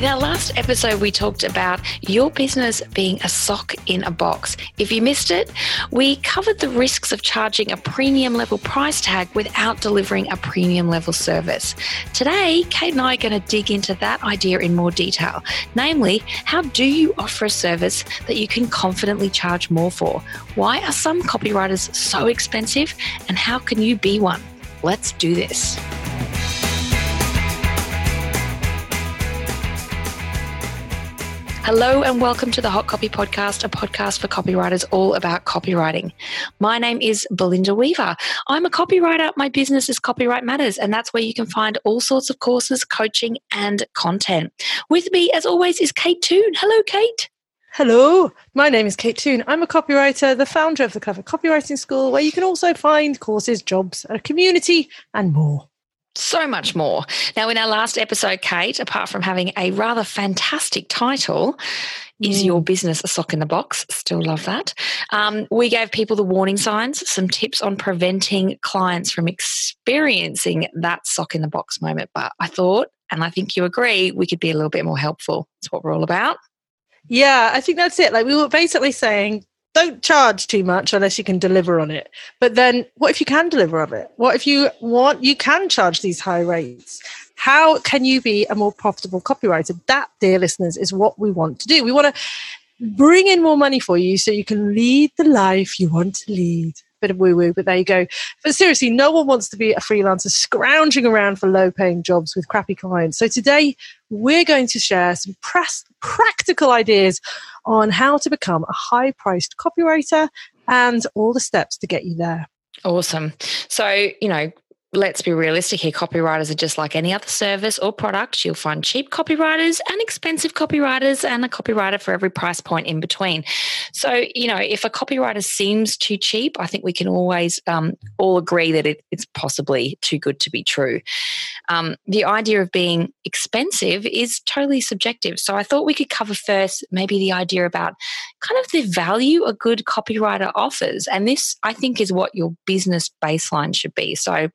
In our last episode, we talked about your business being a sock in a box. If you missed it, we covered the risks of charging a premium level price tag without delivering a premium level service. Today, Kate and I are going to dig into that idea in more detail. Namely, how do you offer a service that you can confidently charge more for? Why are some copywriters so expensive, and how can you be one? Let's do this. Hello and welcome to the Hot Copy Podcast, a podcast for copywriters all about copywriting. My name is Belinda Weaver. I'm a copywriter. My business is Copyright Matters, and that's where you can find all sorts of courses, coaching and content. With me, as always, is Kate Toon. Hello, Kate. Hello, my name is Kate Toon. I'm a copywriter, the founder of the Clever Copywriting School, where you can also find courses, jobs, a community and more. So much more. Now, in our last episode, Kate, apart from having a rather fantastic title, Is Your Business a Sock in the Box? Still love that. We gave people the warning signs, some tips on preventing clients from experiencing that sock in the box moment. But I thought, and I think you agree, we could be a little bit more helpful. That's what we're all about. Yeah, I think that's it. Like, we were basically saying, don't charge too much unless you can deliver on it. But then what if you can deliver on it? What if you want, you can charge these high rates? How can you be a more profitable copywriter? That, dear listeners, is what we want to do. We want to bring in more money for you so you can lead the life you want to lead. Bit of woo-woo, but there you go. But seriously, no one wants to be a freelancer scrounging around for low-paying jobs with crappy clients. So today, we're going to share some practical ideas on how to become a high-priced copywriter and all the steps to get you there. Awesome. So, you know, let's be realistic here. Copywriters are just like any other service or product. You'll find cheap copywriters and expensive copywriters and a copywriter for every price point in between. So, you know, if a copywriter seems too cheap, I think we can always all agree that it's possibly too good to be true. The idea of being expensive is totally subjective. So I thought we could cover first maybe the idea about kind of the value a good copywriter offers. And this, I think, is what your business baseline should be. So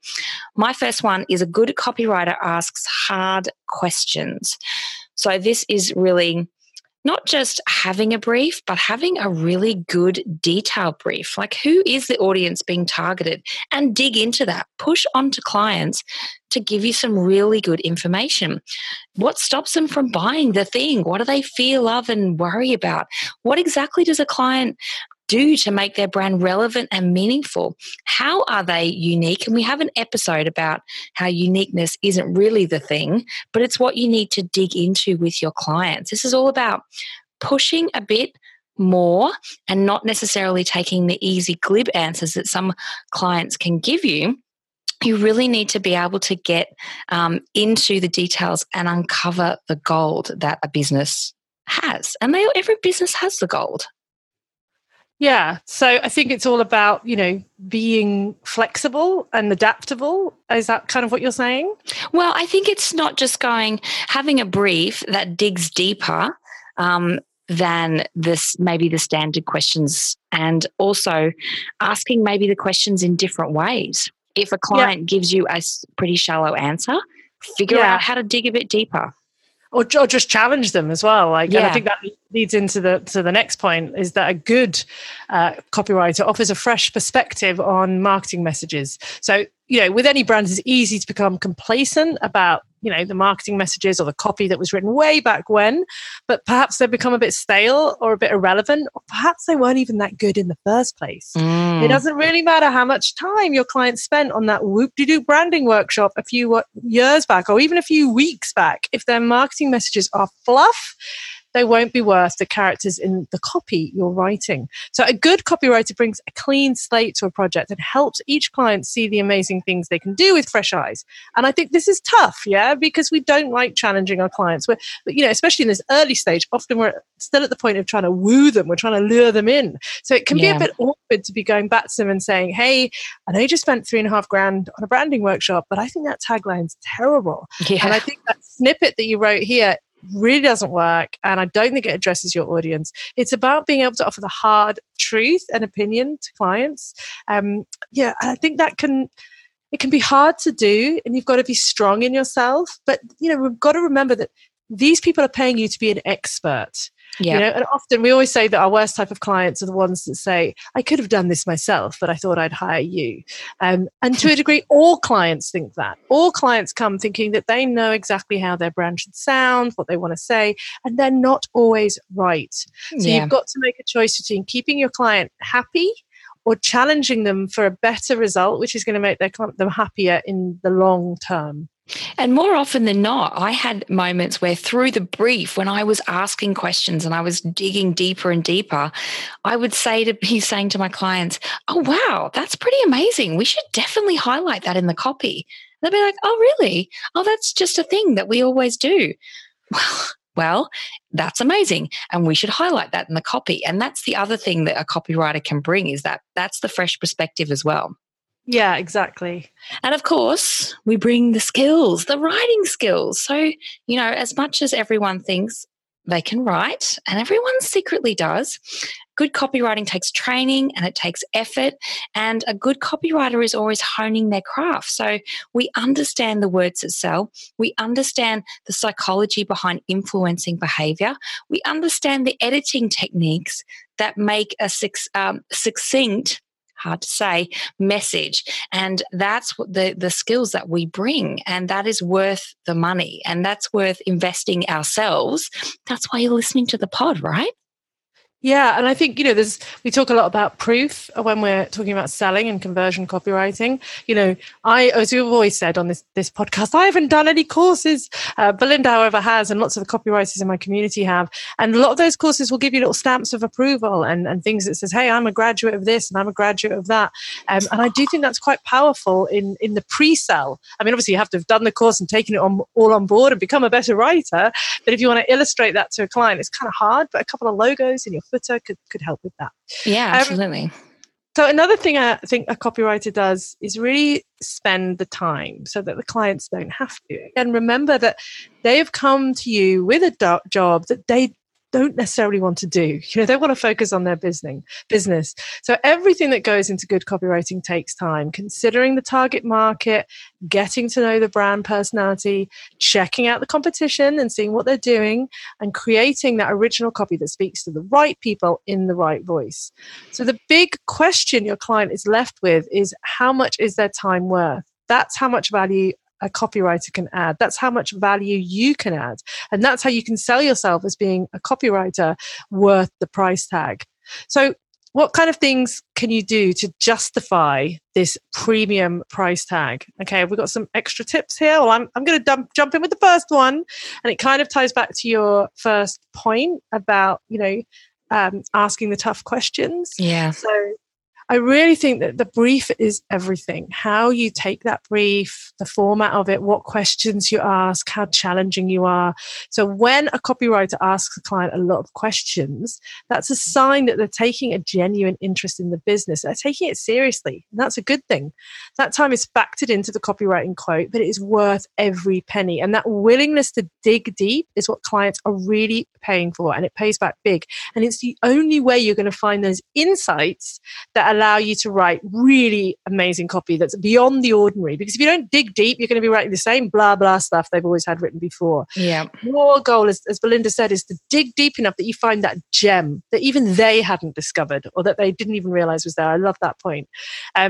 my first one is a good copywriter asks hard questions. So this is really not just having a brief, but having a really good detailed brief. Like, who is the audience being targeted? And dig into that. Push on to clients to give you some really good information. What stops them from buying the thing? What do they fear, love, and worry about? What exactly does a client do to make their brand relevant and meaningful? How are they unique? And we have an episode about how uniqueness isn't really the thing, but it's what you need to dig into with your clients. This is all about pushing a bit more and not necessarily taking the easy, glib answers that some clients can give you. You really need to be able to get into the details and uncover the gold that a business has. And every business has the gold. Yeah, so I think it's all about, you know, being flexible and adaptable. Is that kind of what you're saying? Well, I think it's not just having a brief that digs deeper than this, maybe the standard questions, and also asking maybe the questions in different ways. If a client gives you a pretty shallow answer, figure out how to dig a bit deeper. Or just challenge them as well. And I think that leads into the next point, is that a good copywriter offers a fresh perspective on marketing messages. So, you know, with any brand, it's easy to become complacent about, you know, the marketing messages or the copy that was written way back when, but perhaps they become a bit stale or a bit irrelevant, or perhaps they weren't even that good in the first place. It doesn't really matter how much time your client spent on that whoop-de-doo branding workshop a few years back, or even a few weeks back. If their marketing messages are fluff, they won't be worth the characters in the copy you're writing. So a good copywriter brings a clean slate to a project and helps each client see the amazing things they can do with fresh eyes. And I think this is tough, because we don't like challenging our clients. But, you know, especially in this early stage, often we're still at the point of trying to woo them. We're trying to lure them in. So it can be a bit awkward to be going back to them and saying, hey, I know you just spent $3,500 on a branding workshop, but I think that tagline's terrible. Yeah. And I think that snippet that you wrote here really doesn't work, and I don't think it addresses your audience. It's about being able to offer the hard truth and opinion to clients. I think that it can be hard to do, and you've got to be strong in yourself. But, you know, we've got to remember that these people are paying you to be an expert. Yeah. You know, and often we always say that our worst type of clients are the ones that say, I could have done this myself, but I thought I'd hire you. And to a degree, all clients think that. All clients come thinking that they know exactly how their brand should sound, what they want to say, and they're not always right. So you've got to make a choice between keeping your client happy or challenging them for a better result, which is going to make them happier in the long term. And more often than not, I had moments where through the brief, when I was asking questions and I was digging deeper and deeper, I would be saying to my clients, oh, wow, that's pretty amazing. We should definitely highlight that in the copy. And they'd be like, oh, really? Oh, that's just a thing that we always do. Well, that's amazing. And we should highlight that in the copy. And that's the other thing that a copywriter can bring, is that that's the fresh perspective as well. Yeah, exactly. And of course, we bring the skills, the writing skills. So, you know, as much as everyone thinks they can write, and everyone secretly does, good copywriting takes training and it takes effort. And a good copywriter is always honing their craft. So we understand the words that sell. We understand the psychology behind influencing behavior. We understand the editing techniques that make a succinct, hard to say, message. And that's what the skills that we bring, and that is worth the money, and that's worth investing ourselves. That's why you're listening to the pod, right? Yeah. And I think, you know, we talk a lot about proof when we're talking about selling and conversion copywriting. You know, as we've always said on this podcast, I haven't done any courses. Belinda, however, has, and lots of the copywriters in my community have. And a lot of those courses will give you little stamps of approval and things that says, hey, I'm a graduate of this and I'm a graduate of that. And I do think that's quite powerful in the pre-sell. I mean, obviously you have to have done the course and taken it all on board and become a better writer. But if you want to illustrate that to a client, it's kind of hard, but a couple of logos in your could help with that. Yeah, absolutely. So another thing I think a copywriter does is really spend the time so that the clients don't have to. And remember that they have come to you with a job that they don't necessarily want to do. You know, they want to focus on their business. So everything that goes into good copywriting takes time, considering the target market, getting to know the brand personality, checking out the competition and seeing what they're doing, and creating that original copy that speaks to the right people in the right voice. So the big question your client is left with is, how much is their time worth? That's how much value a copywriter can add. That's how much value you can add. And that's how you can sell yourself as being a copywriter worth the price tag. So what kind of things can you do to justify this premium price tag? Okay, we've got some extra tips here. Well, I'm going to jump in with the first one. And it kind of ties back to your first point about, you know, asking the tough questions. Yeah. So I really think that the brief is everything. How you take that brief, the format of it, what questions you ask, how challenging you are. So when a copywriter asks a client a lot of questions, that's a sign that they're taking a genuine interest in the business. They're taking it seriously. And that's a good thing. That time is factored into the copywriting quote, but it is worth every penny. And that willingness to dig deep is what clients are really paying for, and it pays back big. And it's the only way you're going to find those insights that allow you to write really amazing copy that's beyond the ordinary. Because if you don't dig deep, you're going to be writing the same blah, blah stuff they've always had written before. Yeah. Your goal, as Belinda said, is to dig deep enough that you find that gem that even they hadn't discovered or that they didn't even realize was there. I love that point.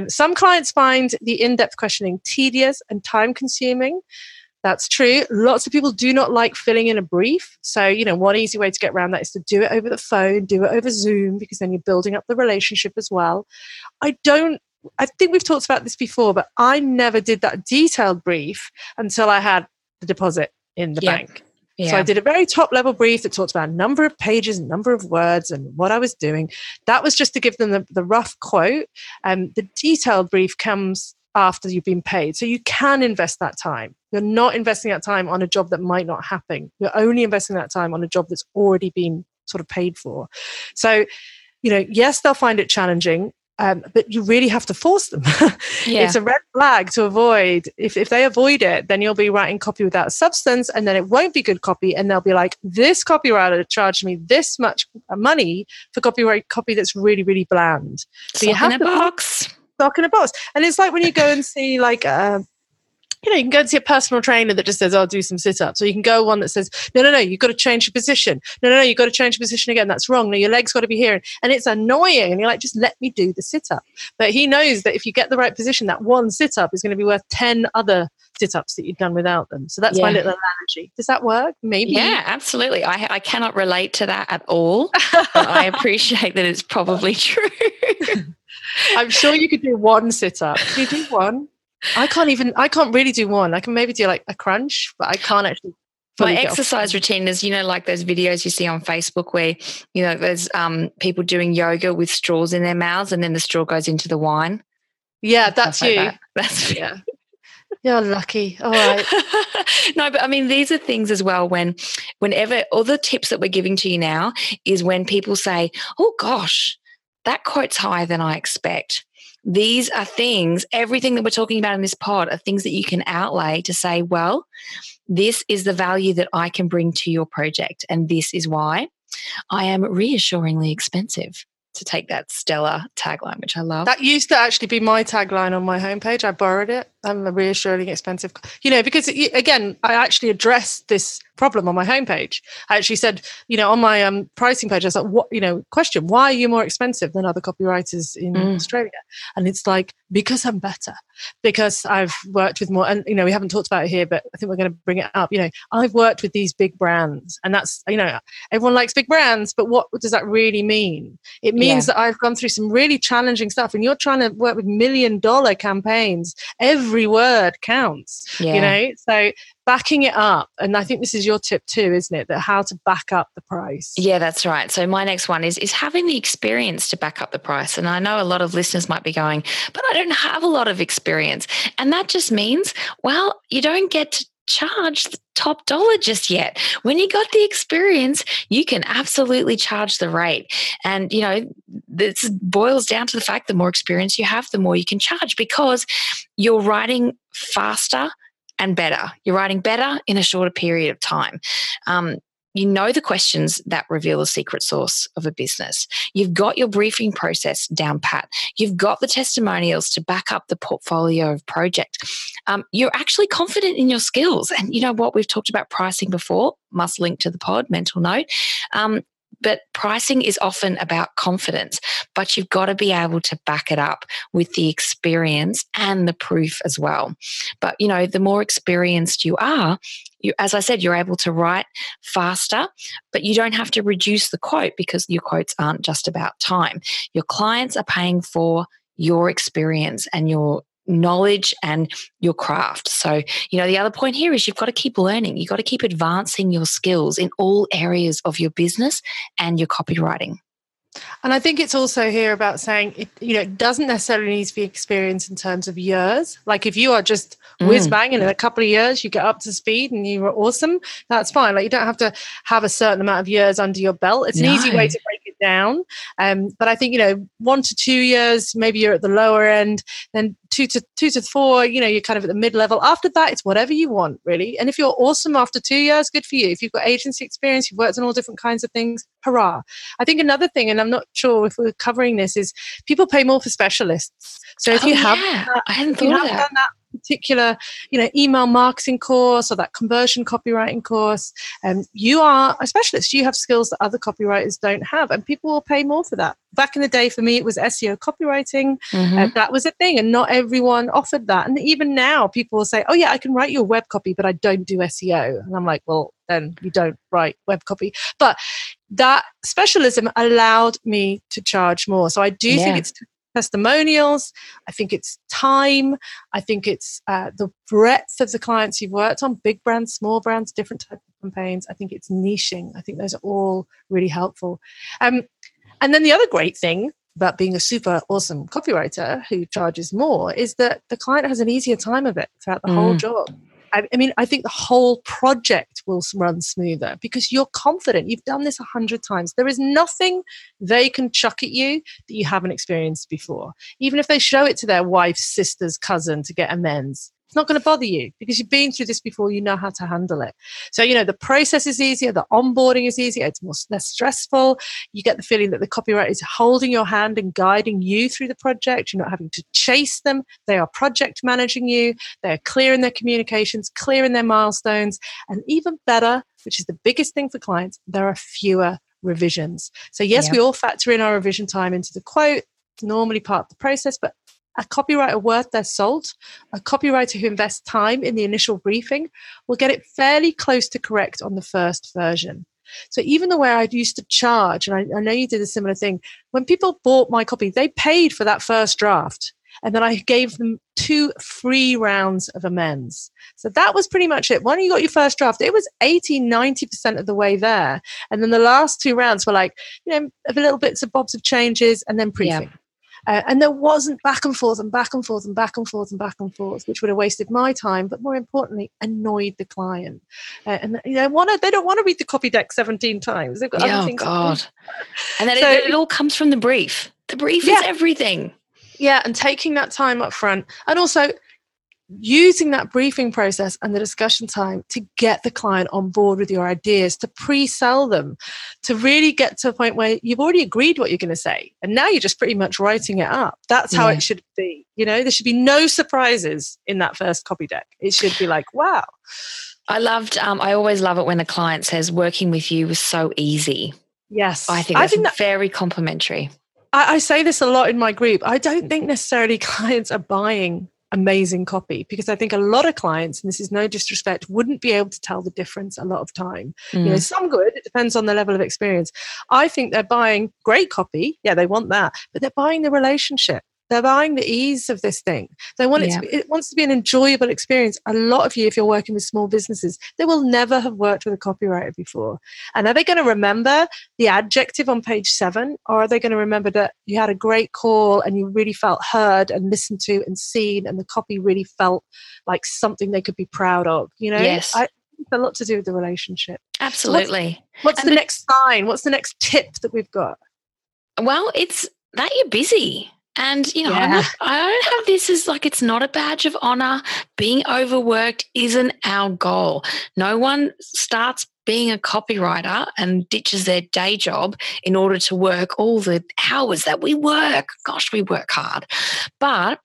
Some clients find the in-depth questioning tedious and time-consuming. That's true. Lots of people do not like filling in a brief. So, you know, one easy way to get around that is to do it over the phone, do it over Zoom, because then you're building up the relationship as well. I think we've talked about this before, but I never did that detailed brief until I had the deposit in the bank. Yeah. So I did a very top level brief that talked about number of pages, number of words, and what I was doing. That was just to give them the rough quote. The detailed brief comes after you've been paid. So you can invest that time. You're not investing that time on a job that might not happen. You're only investing that time on a job that's already been sort of paid for. So, you know, yes, they'll find it challenging, but you really have to force them. Yeah. It's a red flag to avoid. If they avoid it, then you'll be writing copy without substance, and then it won't be good copy. And they'll be like, this copywriter charged me this much money for copy that's really, really bland. So you have to sock in a box. And it's like when you go and see like you can go and see a personal trainer that just says, I'll do some sit-ups. Or you can go one that says, no, you've got to change your position. No, you've got to change your position again. That's wrong. No, your leg's got to be here. And it's annoying. And you're like, just let me do the sit-up. But he knows that if you get the right position, that one sit-up is going to be worth 10 other sit-ups that you've done without them. So that's my little analogy. Does that work? Maybe. Yeah, absolutely. I cannot relate to that at all. But I appreciate that it's probably true. I'm sure you could do one sit-up. Can you do one? I can't really do one. I can maybe do like a crunch, but I can't actually. My exercise routine is, like those videos you see on Facebook where, there's people doing yoga with straws in their mouths and then the straw goes into the wine. Yeah, that's you. That's me. Yeah. You're lucky. All right. No, but I mean, these are things as well whenever all the tips that we're giving to you now is when people say, oh gosh, that quote's higher than I expect. These are things, everything that we're talking about in this pod are things that you can outlay to say, well, this is the value that I can bring to your project. And this is why I am reassuringly expensive, to take that stellar tagline, which I love. That used to actually be my tagline on my homepage. I borrowed it. I'm a reassuringly expensive, because again, I actually addressed this problem on my homepage. I actually said, on my pricing page, I was like, question, why are you more expensive than other copywriters in Australia? And it's like, because I'm better, because I've worked with more, and, we haven't talked about it here, but I think we're going to bring it up. I've worked with these big brands, and that's, everyone likes big brands, but what does that really mean? It means that I've gone through some really challenging stuff, and you're trying to work with $1 million campaigns. Every word counts, so backing it up. And I think this is your tip too, isn't it? That how to back up the price. Yeah, that's right. So my next one is having the experience to back up the price. And I know a lot of listeners might be going, but I don't have a lot of experience. And that just means, well, you don't get to charge the top dollar just yet. When you got the experience, you can absolutely charge the rate. And, this boils down to the fact the more experience you have, the more you can charge, because you're writing faster and better. You're writing better in a shorter period of time. The questions that reveal the secret sauce of a business. You've got your briefing process down pat. You've got the testimonials to back up the portfolio of project. You're actually confident in your skills. And you know what? We've talked about pricing before, must link to the pod, mental note. But pricing is often about confidence, but you've got to be able to back it up with the experience and the proof as well. But, the more experienced you are, as I said, you're able to write faster, but you don't have to reduce the quote, because your quotes aren't just about time. Your clients are paying for your experience and your knowledge and your craft. So, the other point here is you've got to keep learning. You've got to keep advancing your skills in all areas of your business and your copywriting. And I think it's also here about saying, it doesn't necessarily need to be experienced in terms of years. Like if you are just whiz-bang and in a couple of years you get up to speed and you are awesome, that's fine. Like you don't have to have a certain amount of years under your belt. It's an easy way to break it down. But I think, 1 to 2 years, maybe you're at the lower end, then 2 to 4, you're kind of at the mid-level. After that, it's whatever you want, really. And if you're awesome after 2 years, good for you. If you've got agency experience, you've worked on all different kinds of things, hurrah. I think another thing, and I'm not sure if we're covering this, is people pay more for specialists. So if you have done that particular, email marketing course or that conversion copywriting course, you are a specialist. You have skills that other copywriters don't have, and people will pay more for that. Back in the day, for me, it was SEO copywriting. That was a thing, and not everyone offered that. And even now, people will say, oh, yeah, I can write you a web copy, but I don't do SEO. And I'm like, well, then you don't write web copy. But that specialism allowed me to charge more. So I do think it's testimonials. I think it's time. I think it's the breadth of the clients you've worked on, big brands, small brands, different types of campaigns. I think it's niching. I think those are all really helpful. And then the other great thing about being a super awesome copywriter who charges more is that the client has an easier time of it throughout the whole job. I think the whole project will run smoother because you're confident. You've done this 100 times. There is nothing they can chuck at you that you haven't experienced before, even if they show it to their wife's sister's cousin to get amends. It's not going to bother you because you've been through this before. You know how to handle it. So, you know, the process is easier. The onboarding is easier. It's less stressful. You get the feeling that the copywriter is holding your hand and guiding you through the project. You're not having to chase them. They are project managing you. They're clear in their communications, clear in their milestones. And even better, which is the biggest thing for clients, there are fewer revisions. So yes, we all factor in our revision time into the quote. It's normally part of the process, but a copywriter worth their salt, a copywriter who invests time in the initial briefing, will get it fairly close to correct on the first version. So even the way I used to charge, and I know you did a similar thing, when people bought my copy, they paid for that first draft. And then I gave them 2 free rounds of amends. So that was pretty much it. When you got your first draft, it was 80, 90% of the way there. And then the last 2 rounds were like, you know, little bits of bobs of changes and then briefing. Yeah. And there wasn't back and forth and back and forth and back and forth and back and forth, which would have wasted my time, but more importantly, annoyed the client. And you know, they don't want to read the copy deck 17 times. They've got other things. Oh, God. And then it all comes from the brief. The brief is everything. Yeah, and taking that time up front and also using that briefing process and the discussion time to get the client on board with your ideas, to pre-sell them, to really get to a point where you've already agreed what you're going to say. And now you're just pretty much writing it up. That's how it should be. You know, there should be no surprises in that first copy deck. It should be like, wow. I always love it when a client says working with you was so easy. Yes. I think that's very complimentary. I say this a lot in my group. I don't think necessarily clients are buying amazing copy because I think a lot of clients, and this is no disrespect, wouldn't be able to tell the difference a lot of time. You know, some good, it depends on the level of experience. I think they're buying great copy. Yeah, they want that, but they're buying the relationship. They're buying the ease of this thing. They want it wants to be an enjoyable experience. A lot of you, if you're working with small businesses, they will never have worked with a copywriter before. And are they going to remember the adjective on page 7? Or are they going to remember that you had a great call and you really felt heard and listened to and seen, and the copy really felt like something they could be proud of? You know, yes. It's a lot to do with the relationship. Absolutely. What's the next sign? What's the next tip that we've got? Well, it's that you're busy. And, you know, I don't have this as like, it's not a badge of honor. Being overworked isn't our goal. No one starts being a copywriter and ditches their day job in order to work all the hours that we work. Gosh, we work hard. But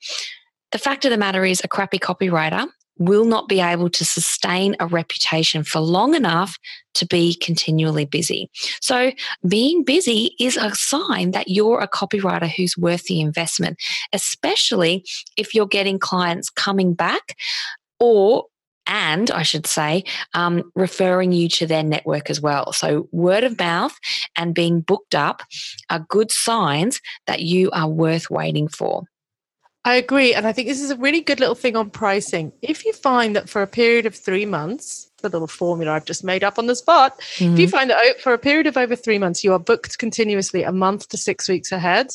the fact of the matter is a crappy copywriter will not be able to sustain a reputation for long enough to be continually busy. So being busy is a sign that you're a copywriter who's worth the investment, especially if you're getting clients coming back or referring you to their network as well. So word of mouth and being booked up are good signs that you are worth waiting for. I agree. And I think this is a really good little thing on pricing. If you find that for a period of 3 months, the little formula I've just made up on the spot, if you find that for a period of over 3 months, you are booked continuously a month to 6 weeks ahead,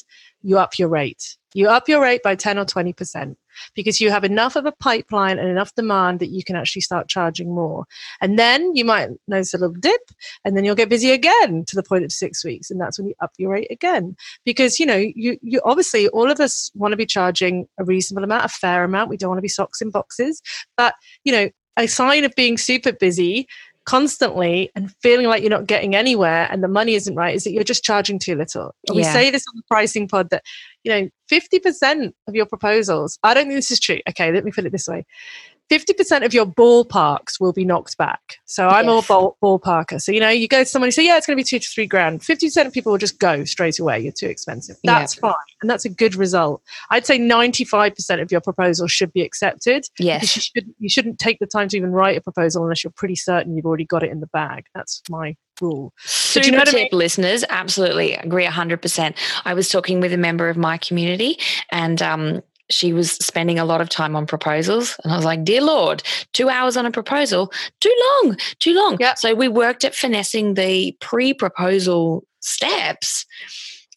you up your rate. You up your rate by 10 or 20% because you have enough of a pipeline and enough demand that you can actually start charging more. And then you might notice a little dip and then you'll get busy again to the point of 6 weeks. And that's when you up your rate again because, you know, you obviously all of us want to be charging a reasonable amount, a fair amount. We don't want to be socks in boxes. But, you know, a sign of being super busy constantly and feeling like you're not getting anywhere and the money isn't right is that you're just charging too little. We say this on the pricing pod that, you know, 50% of your proposals, I don't think this is true. Okay, let me put it this way. 50% of your ballparks will be knocked back. So I'm all ballparker. So, you know, you go to somebody, say, yeah, it's going to be $2,000 to $3,000. 50% of people will just go straight away. You're too expensive. That's fine. And that's a good result. I'd say 95% of your proposals should be accepted. Yes. You shouldn't take the time to even write a proposal unless you're pretty certain you've already got it in the bag. That's my rule. So do you know what I mean? Listeners, absolutely agree 100%. I was talking with a member of my community and, she was spending a lot of time on proposals. And I was like, dear Lord, 2 hours on a proposal, too long. Yep. So we worked at finessing the pre-proposal steps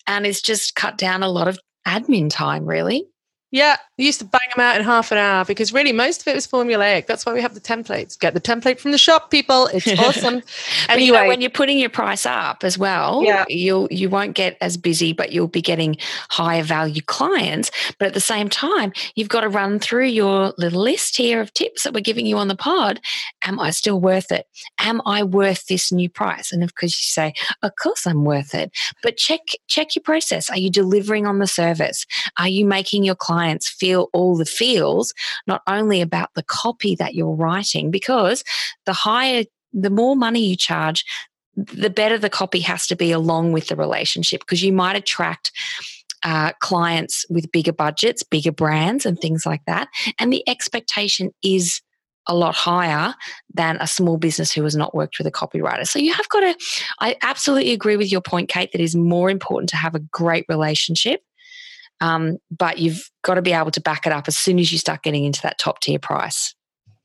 and it's just cut down a lot of admin time, really. Yeah, we used to bang them out in half an hour because really most of it was formulaic. That's why we have the templates. Get the template from the shop, people. It's awesome. Anyway, you know, when you're putting your price up as well, you won't get as busy, but you'll be getting higher value clients. But at the same time, you've got to run through your little list here of tips that we're giving you on the pod. Am I still worth it? Am I worth this new price? And of course you say, of course I'm worth it. But check your process. Are you delivering on the service? Are you making your clients feel all the feels, not only about the copy that you're writing, because the more money you charge, the better the copy has to be along with the relationship, because you might attract clients with bigger budgets, bigger brands and things like that. And the expectation is a lot higher than a small business who has not worked with a copywriter. So you have got to, I absolutely agree with your point, Kate, that it is more important to have a great relationship. But you've got to be able to back it up as soon as you start getting into that top tier price.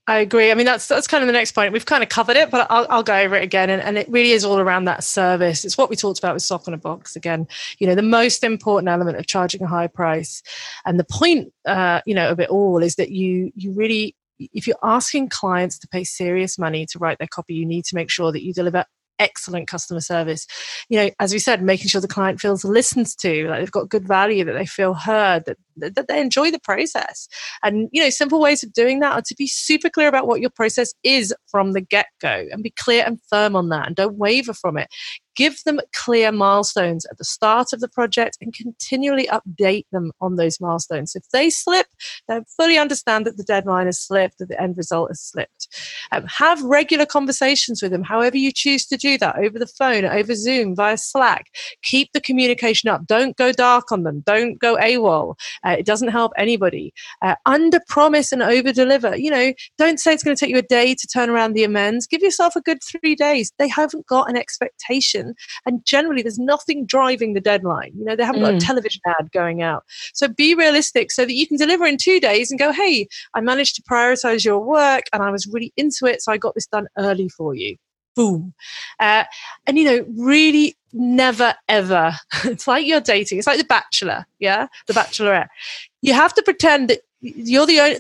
I agree. I mean, that's kind of the next point. We've kind of covered it, but I'll go over it again. And it really is all around that service. It's what we talked about with Sock in a Box again. You know, the most important element of charging a high price, and the point, of it all is that you really, if you're asking clients to pay serious money to write their copy, you need to make sure that you deliver excellent customer service. You know, as we said, making sure the client feels listened to, like they've got good value, that they feel heard, that they enjoy the process. And, you know, simple ways of doing that are to be super clear about what your process is from the get-go, and be clear and firm on that, and don't waver from it. Give them clear milestones at the start of the project and continually update them on those milestones. If they slip, then fully understand that the deadline has slipped, that the end result has slipped. Have regular conversations with them, however you choose to do that, over the phone, over Zoom, via Slack. Keep the communication up. Don't go dark on them. Don't go AWOL. It doesn't help anybody. Under-promise and over-deliver. You know, don't say it's going to take you a day to turn around the amends. Give yourself a good 3 days. They haven't got an expectation. And generally, there's nothing driving the deadline. You know, they haven't got a television ad going out. So be realistic so that you can deliver in 2 days and go, hey, I managed to prioritize your work and I was really into it. So I got this done early for you. Boom. And, you know, really never, ever. It's like you're dating. It's like The Bachelor. Yeah. The Bachelorette. You have to pretend that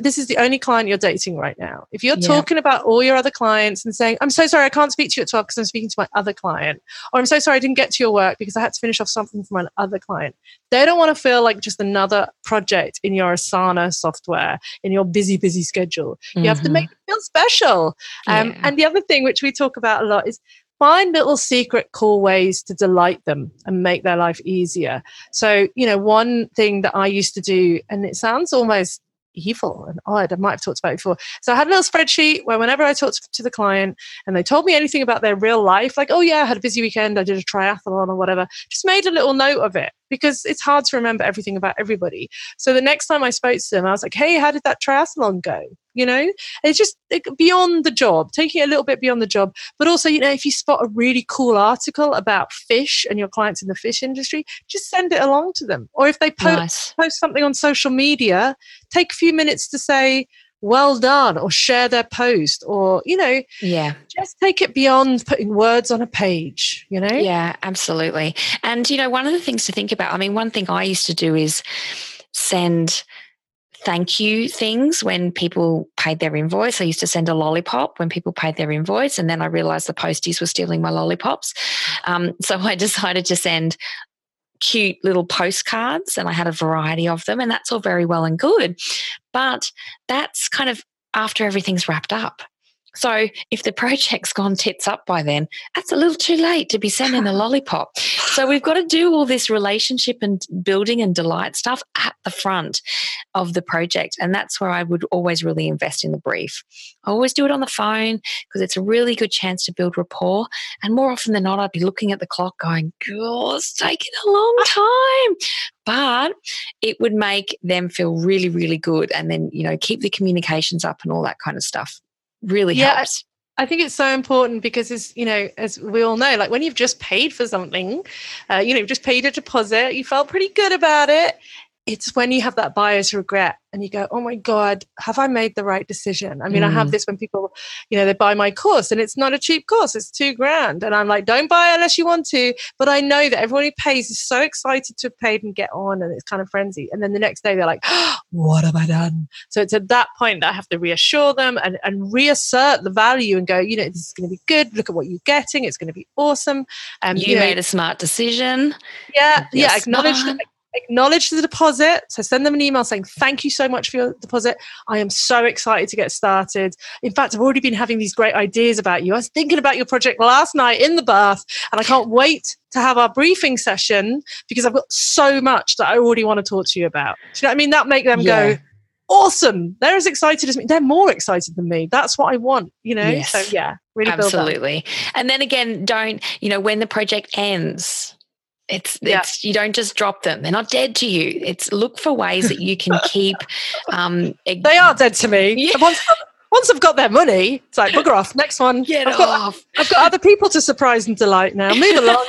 this is the only client you're dating right now. If you're talking about all your other clients and saying, I'm so sorry, I can't speak to you at 12 because I'm speaking to my other client, or I'm so sorry, I didn't get to your work because I had to finish off something for my other client. They don't want to feel like just another project in your Asana software, in your busy, busy schedule. You have to make them feel special. And the other thing which we talk about a lot is find little secret cool ways to delight them and make their life easier. So, you know, one thing that I used to do, and it sounds almost evil and odd, I might have talked about it before. So I had a little spreadsheet where whenever I talked to the client and they told me anything about their real life, like, oh yeah, I had a busy weekend, I did a triathlon or whatever, just made a little note of it, because it's hard to remember everything about everybody. So the next time I spoke to them, I was like, hey, how did that triathlon go? You know, it's just beyond the job, taking it a little bit beyond the job. But also, you know, if you spot a really cool article about fish and your clients in the fish industry, just send it along to them. Or if they post something on social media, take a few minutes to say, well done, or share their post, or, you know, just take it beyond putting words on a page, you know? Yeah, absolutely. And, you know, one of the things to think about, I mean, one thing I used to do is send thank you things when people paid their invoice. I used to send a lollipop when people paid their invoice, and then I realized the posties were stealing my lollipops. So I decided to send cute little postcards, and I had a variety of them, and that's all very well and good. But that's kind of after everything's wrapped up. So if the project's gone tits up by then, that's a little too late to be sending a lollipop. So we've got to do all this relationship and building and delight stuff at the front of the project. And that's where I would always really invest in the brief. I always do it on the phone because it's a really good chance to build rapport. And more often than not, I'd be looking at the clock going, girl, it's taking a long time. But it would make them feel really, really good. And then, you know, keep the communications up and all that kind of stuff. Really helps. I think it's so important because, it's, you know, as we all know, like when you've just paid for something, you've just paid a deposit, you felt pretty good about it. it's when you have that buyer's regret and you go, oh my God, have I made the right decision? I mean, I have this when people, you know, they buy my course and it's not a cheap course. It's $2,000. And I'm like, don't buy unless you want to. But I know that everyone who pays is so excited to have paid and get on, and it's kind of frenzy. And then the next day they're like, oh, what have I done? So it's at that point that I have to reassure them and reassert the value and go, you know, this is going to be good. Look at what you're getting. It's going to be awesome. And you made a smart decision. Yeah. Yeah. Acknowledge the deposit. So send them an email saying, thank you so much for your deposit. I am so excited to get started. In fact, I've already been having these great ideas about you. I was thinking about your project last night in the bath, and I can't wait to have our briefing session because I've got so much that I already want to talk to you about. Do you know what I mean? That make them go, awesome. They're as excited as me. They're more excited than me. That's what I want, you know? Yes. So yeah, really absolutely. Build that. And then again, don't, you know, when the project ends, It's you don't just drop them. They're not dead to you. It's look for ways that you can keep. They are dead to me. Yeah. Once I've got their money, it's like, bugger off, next one. I've got other people to surprise and delight now. Move along.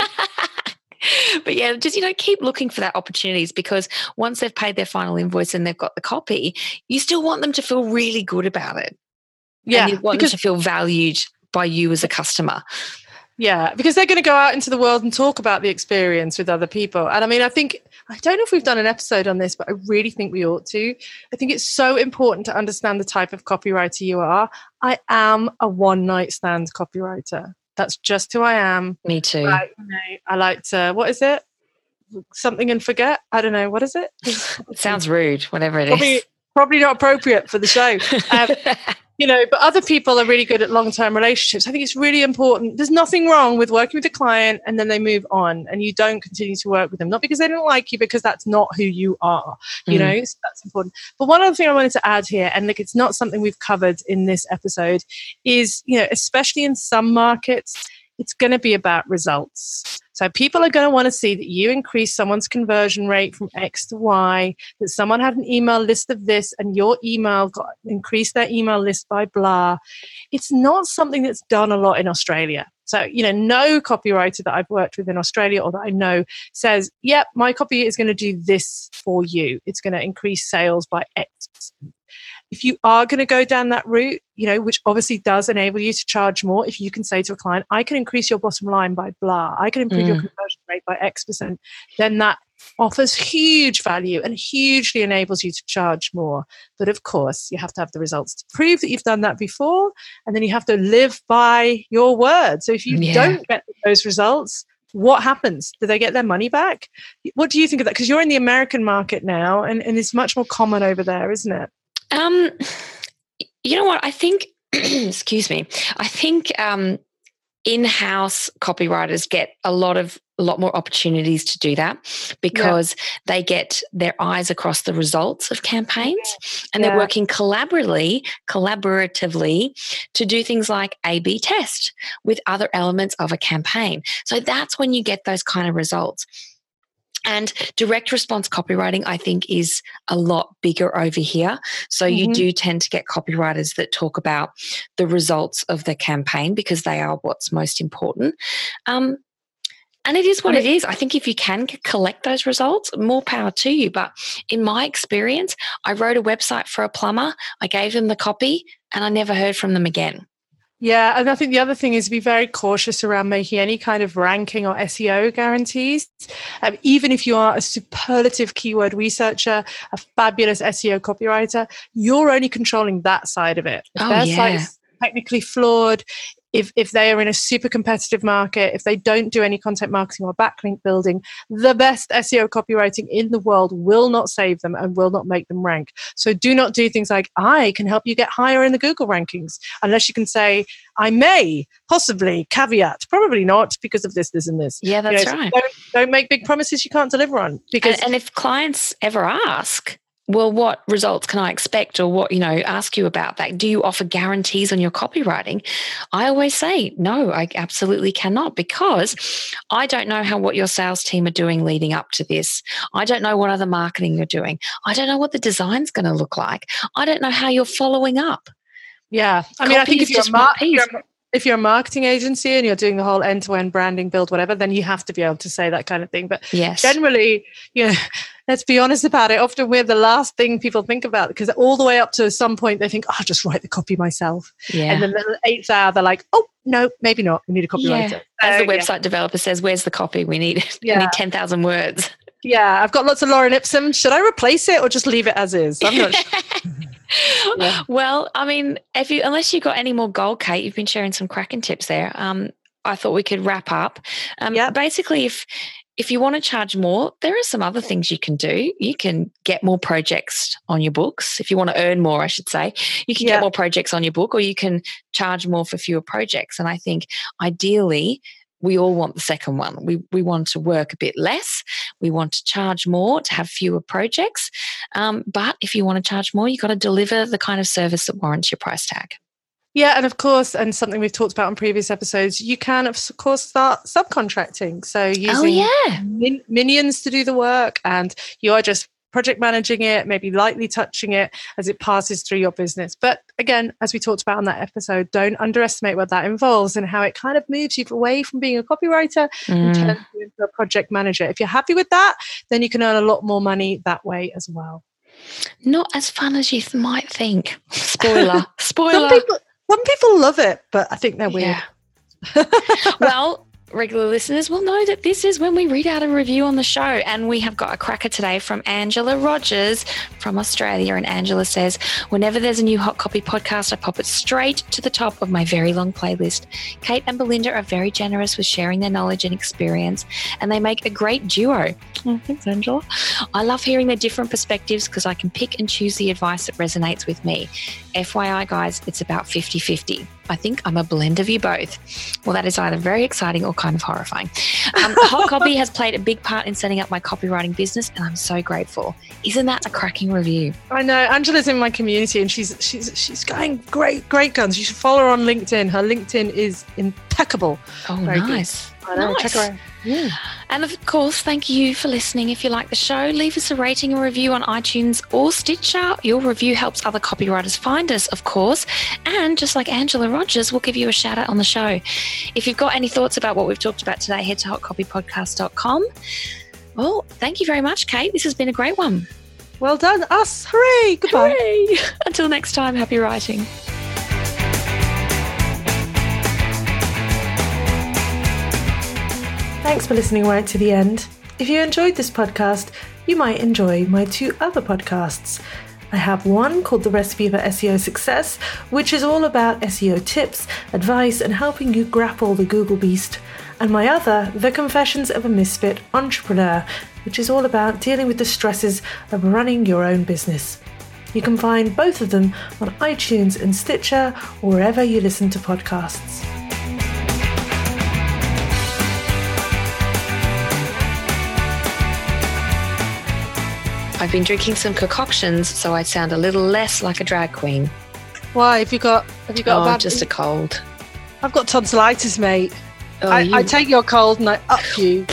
But yeah, just, you know, keep looking for that opportunities, because once they've paid their final invoice and they've got the copy, you still want them to feel really good about it. Yeah. And you want them to feel valued by you as a customer. Yeah, because they're going to go out into the world and talk about the experience with other people. And I mean, I think, I don't know if we've done an episode on this, but I really think we ought to. I think it's so important to understand the type of copywriter you are. I am a one-night stand copywriter. That's just who I am. Me too. I like to, what is it? Something and forget? I don't know. What is it? It sounds rude, whatever it is. Probably not appropriate for the show. You know, but other people are really good at long-term relationships. I think it's really important. There's nothing wrong with working with a client and then they move on and you don't continue to work with them. Not because they don't like you, because that's not who you are, you know, so that's important. But one other thing I wanted to add here, and look, it's not something we've covered in this episode, is, you know, especially in some markets, it's going to be about results. So people are going to want to see that you increase someone's conversion rate from X to Y, that someone had an email list of this and your email got increased their email list by blah. It's not something that's done a lot in Australia. So, you know, no copywriter that I've worked with in Australia or that I know says, yep, my copy is going to do this for you. It's going to increase sales by X. If you are going to go down that route, you know, which obviously does enable you to charge more, if you can say to a client, I can increase your bottom line by blah, I can improve your conversion rate by X%, then that offers huge value and hugely enables you to charge more. But of course, you have to have the results to prove that you've done that before, and then you have to live by your word. So if you don't get those results, what happens? Do they get their money back? What do you think of that? Because you're in the American market now, and it's much more common over there, isn't it? You know what, I think, excuse me, I think in-house copywriters get a lot more opportunities to do that, because they get their eyes across the results of campaigns, and they're working collaboratively to do things like A/B test with other elements of a campaign. So that's when you get those kind of results. And direct response copywriting, I think, is a lot bigger over here. So you do tend to get copywriters that talk about the results of the campaign, because they are what's most important. And it is what it is. I think if you can collect those results, more power to you. But in my experience, I wrote a website for a plumber. I gave them the copy and I never heard from them again. Yeah, and I think the other thing is, be very cautious around making any kind of ranking or SEO guarantees. Even if you are a superlative keyword researcher, a fabulous SEO copywriter, you're only controlling that side of it. If their site is technically flawed, if they are in a super competitive market, if they don't do any content marketing or backlink building, the best SEO copywriting in the world will not save them and will not make them rank. So do not do things like, I can help you get higher in the Google rankings, unless you can say, I may, possibly, caveat, probably not, because of this, this, and this. Yeah, that's right. So don't make big promises you can't deliver on. Because and if clients ever ask, well, what results can I expect, or what, you know, ask you about that? Do you offer guarantees on your copywriting? I always say, no, I absolutely cannot, because I don't know what your sales team are doing leading up to this. I don't know what other marketing you're doing. I don't know what the design's going to look like. I don't know how you're following up. Yeah. I mean, I think if you're a marketing agency and you're doing the whole end-to-end branding build, whatever, then you have to be able to say that kind of thing. But generally, you know, let's be honest about it. Often we're the last thing people think about, because all the way up to some point they think, oh, I'll just write the copy myself. Yeah. And then the 8th hour, they're like, oh, no, maybe not. We need a copywriter. Yeah. As the website developer says, where's the copy? We need 10,000 words. Yeah, I've got lots of Lauren Ipsum. Should I replace it or just leave it as is? I'm not sure. Yeah. Well, I mean, unless you've got any more gold, Kate, you've been sharing some cracking tips there. I thought we could wrap up. Basically, if you want to charge more, there are some other things you can do. You can get more projects on your books. If you want to earn more, I should say, you can get more projects on your book, or you can charge more for fewer projects. And I think ideally, we all want the second one. We want to work a bit less. We want to charge more to have fewer projects. But if you want to charge more, you've got to deliver the kind of service that warrants your price tag. Yeah, and of course, and something we've talked about on previous episodes, you can, of course, start subcontracting. So using minions to do the work, and you are just project managing it, maybe lightly touching it as it passes through your business. But again, as we talked about on that episode, don't underestimate what that involves and how it kind of moves you away from being a copywriter and turns you into a project manager. If you're happy with that, then you can earn a lot more money that way as well. Not as fun as you might think. Spoiler. Spoiler. Some people love it, but I think they're weird. Yeah. Well, regular listeners will know that this is when we read out a review on the show, and we have got a cracker today from Angela Rogers from Australia. And Angela says, whenever there's a new Hot Copy podcast, I pop it straight to the top of my very long playlist. Kate and Belinda are very generous with sharing their knowledge and experience, and they make a great duo. Oh, thanks, Angela. I love hearing their different perspectives because I can pick and choose the advice that resonates with me. FYI, guys, it's about 50-50. I think I'm a blend of you both. Well, that is either very exciting or kind of horrifying. Hot Copy has played a big part in setting up my copywriting business, and I'm so grateful. Isn't that a cracking review? I know. Angela's in my community, and she's going great guns. You should follow her on LinkedIn. Her LinkedIn is impeccable. Oh, very nice. Good. I know. Nice. Check her out. Yeah. And of course, thank you for listening. If you like the show, leave us a rating and review on iTunes or Stitcher. Your review helps other copywriters find us, of course. And just like Angela Rogers, we'll give you a shout out on the show. If you've got any thoughts about what we've talked about today, head to hotcopypodcast.com. Well, thank you very much, Kate. This has been a great one. Well done, us. Hooray. Goodbye. Hooray. Until next time, happy writing. Thanks for listening right to the end. If you enjoyed this podcast, you might enjoy my 2 other podcasts. I have one called The Recipe for SEO Success, which is all about SEO tips, advice, and helping you grapple the Google beast. And my other, The Confessions of a Misfit Entrepreneur, which is all about dealing with the stresses of running your own business. You can find both of them on iTunes and Stitcher, or wherever you listen to podcasts. I've been drinking some concoctions, so I sound a little less like a drag queen. Why? Have you got a bad... just a cold. I've got tonsillitis, mate. Oh, I take your cold and I up you.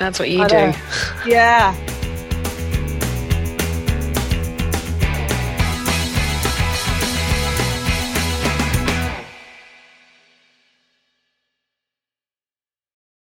That's what you do. Yeah.